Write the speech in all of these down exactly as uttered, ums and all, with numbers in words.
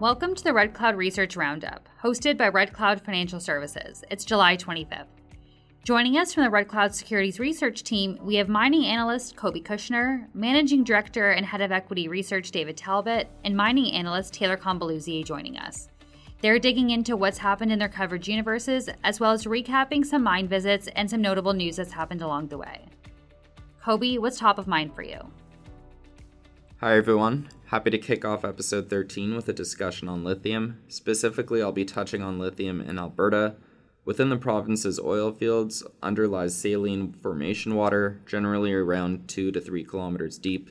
Welcome to the Red Cloud Research Roundup, hosted by Red Cloud Financial Services. It's July twenty-fifth. Joining us from the Red Cloud Securities Research Team, we have mining analyst Koby Kushner, Managing Director and Head of Equity Research David Talbot, and mining analyst Taylor Combaluzier joining us. They're digging into what's happened in their coverage universes, as well as recapping some mine visits and some notable news that's happened along the way. Koby, what's top of mind for you? Hi everyone, happy to kick off episode thirteen with a discussion on lithium. Specifically, I'll be touching on lithium in Alberta. Within the province's oil fields, underlies saline formation water, generally around two to three kilometers deep.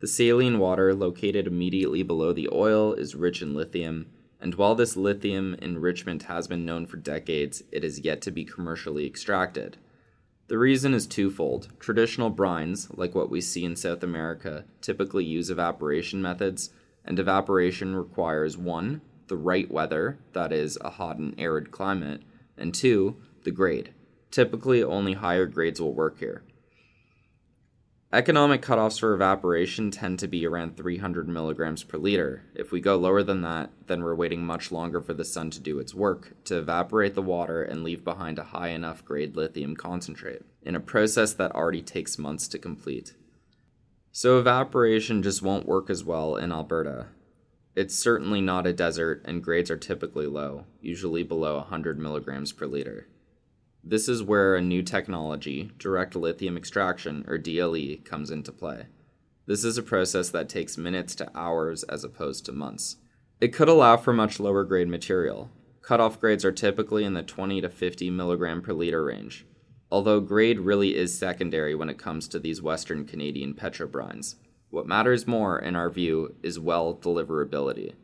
The saline water, located immediately below the oil, is rich in lithium, and while this lithium enrichment has been known for decades, it is yet to be commercially extracted. The reason is twofold. Traditional brines, like what we see in South America, typically use evaporation methods, and evaporation requires one, the right weather, that is, a hot and arid climate, and two, the grade. Typically, only higher grades will work here. Economic cutoffs for evaporation tend to be around three hundred milligrams per liter. If we go lower than that, then we're waiting much longer for the sun to do its work, to evaporate the water and leave behind a high enough grade lithium concentrate, in a process that already takes months to complete. So evaporation just won't work as well in Alberta. It's certainly not a desert, and grades are typically low, usually below one hundred milligrams per liter. This is where a new technology, direct lithium extraction, or D L E, comes into play. This is a process that takes minutes to hours as opposed to months. It could allow for much lower grade material. Cutoff grades are typically in the twenty to fifty milligram per liter range, although grade really is secondary when it comes to these Western Canadian petrobrines. What matters more, in our view, is well deliverability.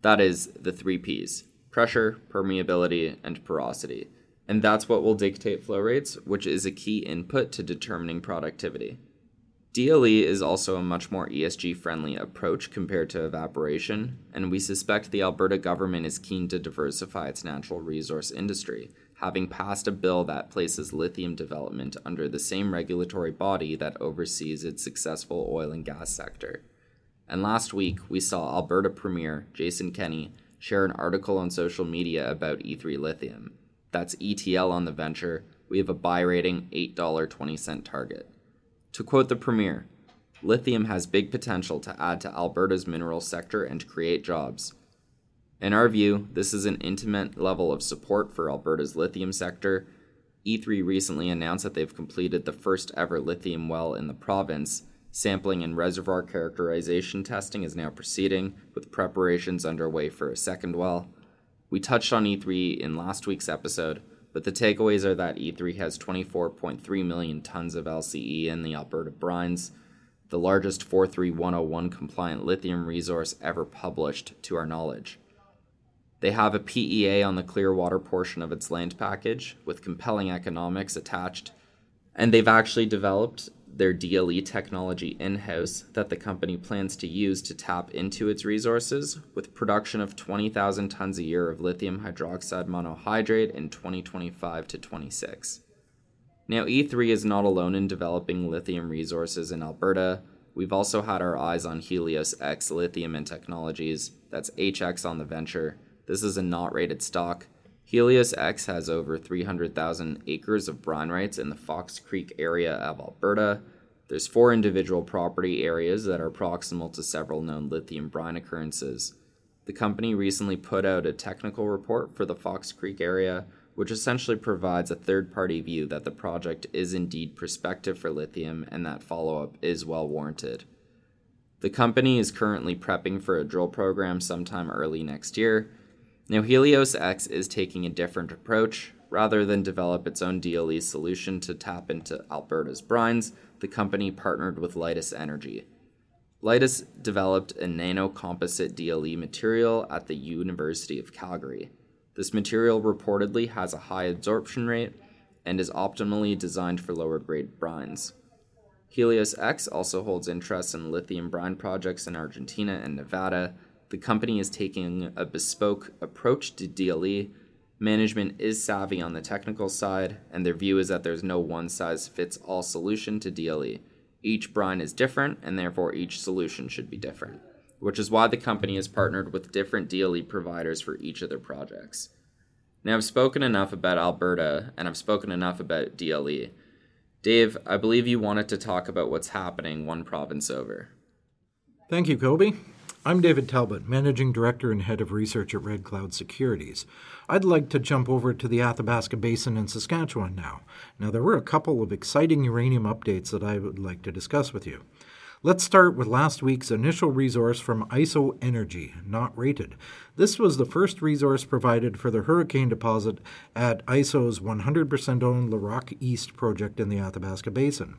That is, the three Ps: pressure, permeability, and porosity. And that's what will dictate flow rates, which is a key input to determining productivity. D L E is also a much more E S G-friendly approach compared to evaporation, and we suspect the Alberta government is keen to diversify its natural resource industry, having passed a bill that places lithium development under the same regulatory body that oversees its successful oil and gas sector. And last week, we saw Alberta Premier Jason Kenney share an article on social media about E three Lithium. That's E T L on the venture. We have a buy rating, eight dollars and twenty cents target. To quote the Premier, "Lithium has big potential to add to Alberta's mineral sector and create jobs. In our view, this is an intimate level of support for Alberta's lithium sector. E three recently announced that they've completed the first ever lithium well in the province. Sampling and reservoir characterization testing is now proceeding, with preparations underway for a second well. We touched on E three in last week's episode, but the takeaways are that E three has twenty-four point three million tons of L C E in the Alberta brines, the largest four three one oh one compliant lithium resource ever published to our knowledge. They have a P E A on the Clearwater portion of its land package, with compelling economics attached, and they've actually developed their D L E technology in-house that the company plans to use to tap into its resources, with production of twenty thousand tons a year of lithium hydroxide monohydrate in twenty twenty-five to twenty-six. Now, E three is not alone in developing lithium resources in Alberta. We've also had our eyes on HeliosX Lithium and Technologies. That's H X on the venture. This is a not-rated stock. HeliosX has over three hundred thousand acres of brine rights in the Fox Creek area of Alberta. There's four individual property areas that are proximal to several known lithium brine occurrences. The company recently put out a technical report for the Fox Creek area, which essentially provides a third-party view that the project is indeed prospective for lithium and that follow-up is well warranted. The company is currently prepping for a drill program sometime early next year. Now, HeliosX is taking a different approach. Rather than develop its own D L E solution to tap into Alberta's brines, the company partnered with Litus Energy. Litus developed a nanocomposite D L E material at the University of Calgary. This material reportedly has a high absorption rate and is optimally designed for lower-grade brines. HeliosX also holds interests in lithium brine projects in Argentina and Nevada. The company is taking a bespoke approach to D L E. Management is savvy on the technical side, and their view is that there's no one-size-fits-all solution to D L E. Each brine is different, and therefore each solution should be different. which is why the company has partnered with different D L E providers for each of their projects. Now, I've spoken enough about Alberta, and I've spoken enough about D L E. Dave, I believe you wanted to talk about what's happening one province over. Thank you, Koby. I'm David Talbot, Managing Director and Head of Research at Red Cloud Securities. I'd like to jump over to the Athabasca Basin in Saskatchewan now. Now, there were a couple of exciting uranium updates that I would like to discuss with you. Let's start with last week's initial resource from I S O Energy, not rated. This was the first resource provided for the Hurricane deposit at I S O's one hundred percent owned Laroque East project in the Athabasca Basin.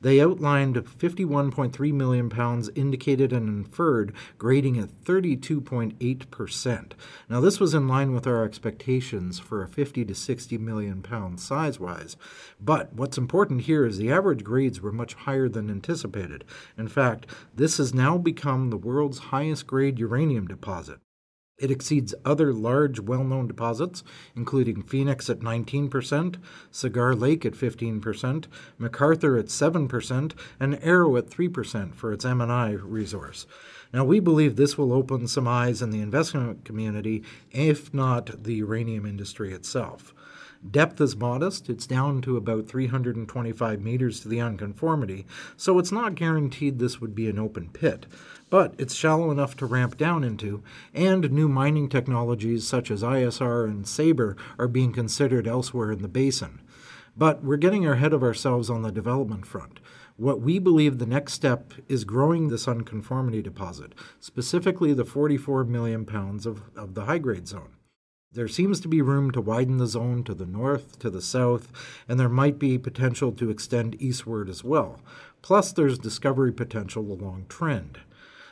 They outlined fifty-one point three million pounds indicated and inferred, grading at thirty-two point eight percent. Now, this was in line with our expectations for a fifty to sixty million pound size-wise, but what's important here is the average grades were much higher than anticipated. In fact, this has now become the world's highest grade uranium deposit. It exceeds other large, well-known deposits, including Phoenix at nineteen percent, Cigar Lake at fifteen percent, MacArthur at seven percent, and Arrow at three percent for its M and I resource. Now, we believe this will open some eyes in the investment community, if not the uranium industry itself. Depth is modest. It's down to about three hundred twenty-five meters to the unconformity, so it's not guaranteed this would be an open pit. But it's shallow enough to ramp down into, and new mining technologies such as I S R and SABRE are being considered elsewhere in the basin. But we're getting ahead of ourselves on the development front. What we believe the next step is growing this unconformity deposit, specifically the forty-four million pounds of, of the high-grade zone. There seems to be room to widen the zone to the north, to the south, and there might be potential to extend eastward as well. Plus, there's discovery potential along trend.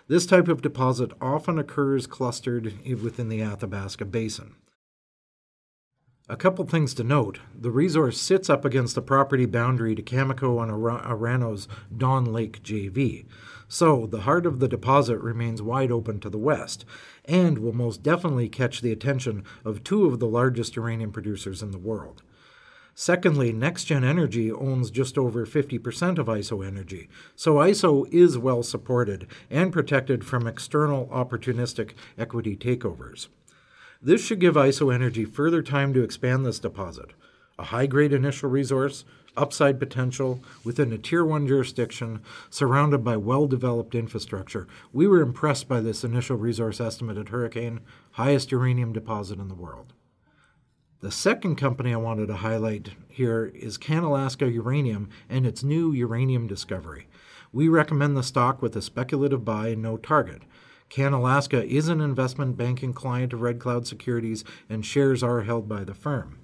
This type of deposit often occurs clustered within the Athabasca Basin. A couple things to note. The resource sits up against the property boundary to Cameco and Orano's Don Lake J V. So the heart of the deposit remains wide open to the west and will most definitely catch the attention of two of the largest uranium producers in the world. Secondly, NextGen Energy owns just over fifty percent of I S O Energy, so I S O is well supported and protected from external opportunistic equity takeovers. This should give I S O Energy further time to expand this deposit. A high-grade initial resource, upside potential, within a Tier one jurisdiction, surrounded by well-developed infrastructure. We were impressed by this initial resource estimate at Hurricane, highest uranium deposit in the world. The second company I wanted to highlight here is CanAlaska Uranium and its new uranium discovery. We recommend the stock with a speculative buy and no target. CanAlaska is an investment banking client of Red Cloud Securities, and shares are held by the firm.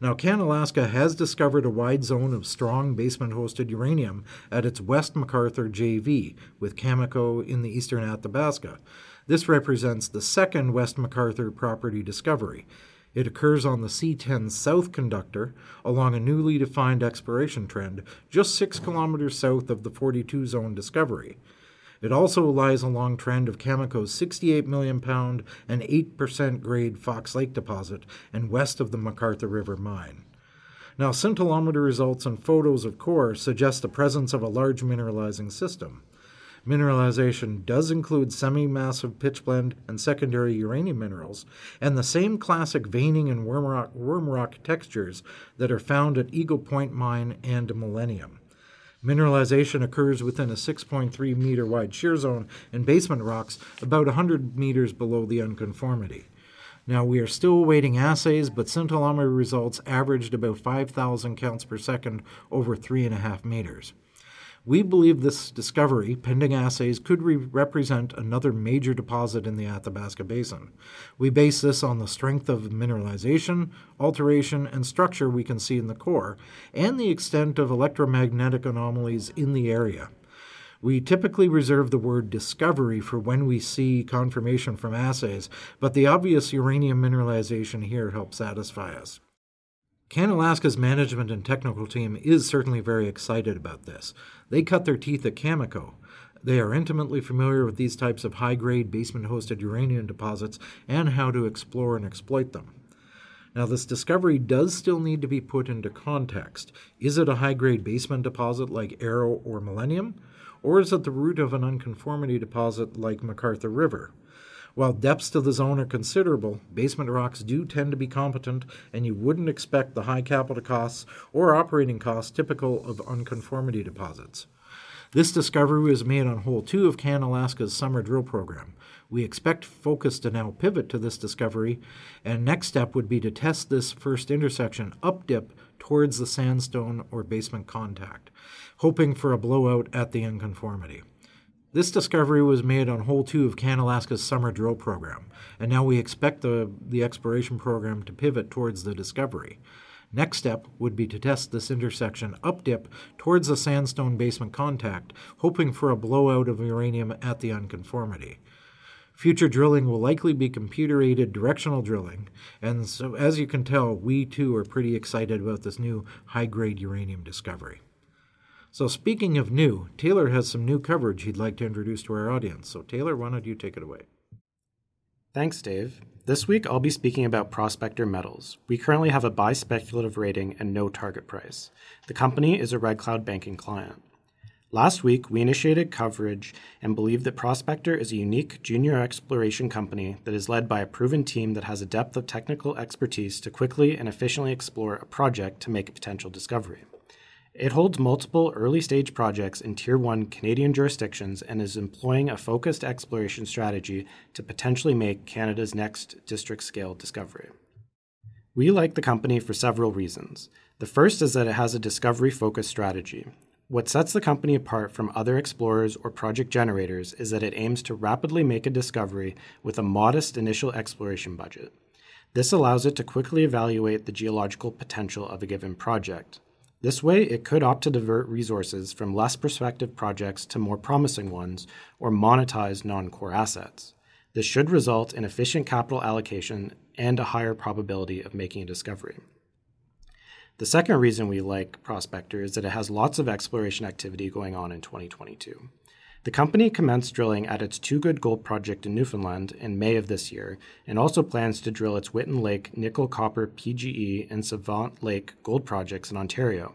Now, CanAlaska has discovered a wide zone of strong basement-hosted uranium at its West MacArthur J V with Cameco in the eastern Athabasca. This represents the second West MacArthur property discovery. It occurs on the C ten South Conductor along a newly defined exploration trend just six kilometers south of the forty-two zone discovery. It also lies along trend of Cameco's sixty-eight million pound and eight percent grade Fox Lake deposit and west of the MacArthur River mine. Now, scintillometer results and photos of core suggest the presence of a large mineralizing system. Mineralization does include semi-massive pitchblende and secondary uranium minerals, and the same classic veining and worm rock, worm rock textures that are found at Eagle Point Mine and Millennium. Mineralization occurs within a six point three meter wide shear zone in basement rocks about one hundred meters below the unconformity. Now, we are still awaiting assays, but scintillometer results averaged about five thousand counts per second over three point five meters. We believe this discovery, pending assays, could re- represent another major deposit in the Athabasca Basin. We base this on the strength of mineralization, alteration, and structure we can see in the core, and the extent of electromagnetic anomalies in the area. We typically reserve the word discovery for when we see confirmation from assays, but the obvious uranium mineralization here helps satisfy us. CanAlaska's management and technical team is certainly very excited about this. They cut their teeth at Cameco. They are intimately familiar with these types of high-grade basement-hosted uranium deposits and how to explore and exploit them. Now, this discovery does still need to be put into context. Is it a high-grade basement deposit like Arrow or Millennium? or is at the root of an unconformity deposit like MacArthur River. While depths to the zone are considerable, basement rocks do tend to be competent, and you wouldn't expect the high capital costs or operating costs typical of unconformity deposits. This discovery was made on hole two of CanAlaska's summer drill program. We expect focus to now pivot to this discovery, and next step would be to test this first intersection up dip towards the sandstone or basement contact, hoping for a blowout at the unconformity. This discovery was made on hole two of CanAlaska's summer drill program, and now we expect the, the exploration program to pivot towards the discovery. Next step would be to test this intersection up dip towards the sandstone basement contact, hoping for a blowout of uranium at the unconformity. Future drilling will likely be computer-aided directional drilling, and so as you can tell, we too are pretty excited about this new high-grade uranium discovery. So speaking of new, Taylor has some new coverage he'd like to introduce to our audience. So Taylor, why don't you take it away? Thanks, Dave. This week I'll be speaking about Prospector Metals. We currently have a buy speculative rating and no target price. The company is a Red Cloud banking client. Last week, we initiated coverage and believe that Prospector is a unique junior exploration company that is led by a proven team that has a depth of technical expertise to quickly and efficiently explore a project to make a potential discovery. It holds multiple early-stage projects in Tier one Canadian jurisdictions and is employing a focused exploration strategy to potentially make Canada's next district-scale discovery. We like the company for several reasons. The first is that it has a discovery-focused strategy. What sets the company apart from other explorers or project generators is that it aims to rapidly make a discovery with a modest initial exploration budget. This allows it to quickly evaluate the geological potential of a given project. This way, it could opt to divert resources from less prospective projects to more promising ones or monetize non-core assets. This should result in efficient capital allocation and a higher probability of making a discovery. The second reason we like Prospector is that it has lots of exploration activity going on in twenty twenty-two. The company commenced drilling at its Too Good Gold project in Newfoundland in May of this year and also plans to drill its Witten Lake nickel-copper P G E and Savant Lake gold projects in Ontario.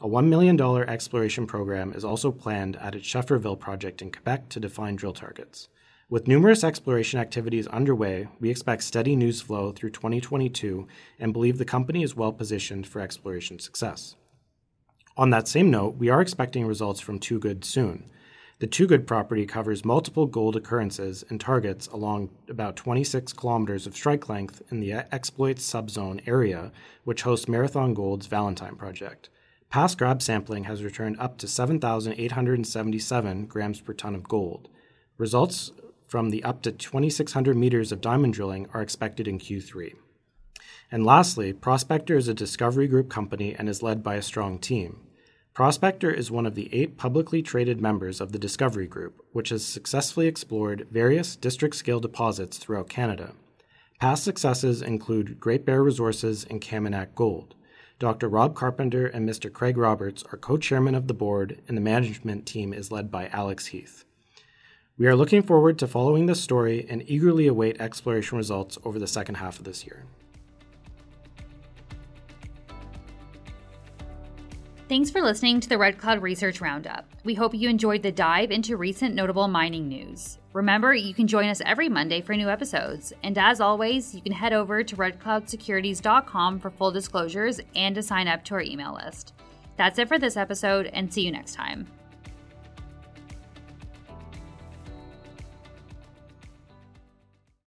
A one million dollars exploration program is also planned at its Schefferville project in Quebec to define drill targets. With numerous exploration activities underway, we expect steady news flow through twenty twenty-two and believe the company is well positioned for exploration success. On that same note, we are expecting results from Too Good soon. The Too Good property covers multiple gold occurrences and targets along about twenty-six kilometers of strike length in the Exploits subzone area, which hosts Marathon Gold's Valentine project. Past grab sampling has returned up to seven thousand eight hundred seventy-seven grams per ton of gold. Results from the up to twenty-six hundred meters of diamond drilling are expected in Q three. And lastly, Prospector is a Discovery Group company and is led by a strong team. Prospector is one of the eight publicly traded members of the Discovery Group, which has successfully explored various district-scale deposits throughout Canada. Past successes include Great Bear Resources and Kaminak Gold. Doctor Rob Carpenter and Mister Craig Roberts are co-chairmen of the board, and the management team is led by Alex Heath. We are looking forward to following this story and eagerly await exploration results over the second half of this year. Thanks for listening to the Red Cloud Research Roundup. We hope you enjoyed the dive into recent notable mining news. Remember, you can join us every Monday for new episodes. And as always, you can head over to red cloud securities dot com for full disclosures and to sign up to our email list. That's it for this episode, and see you next time.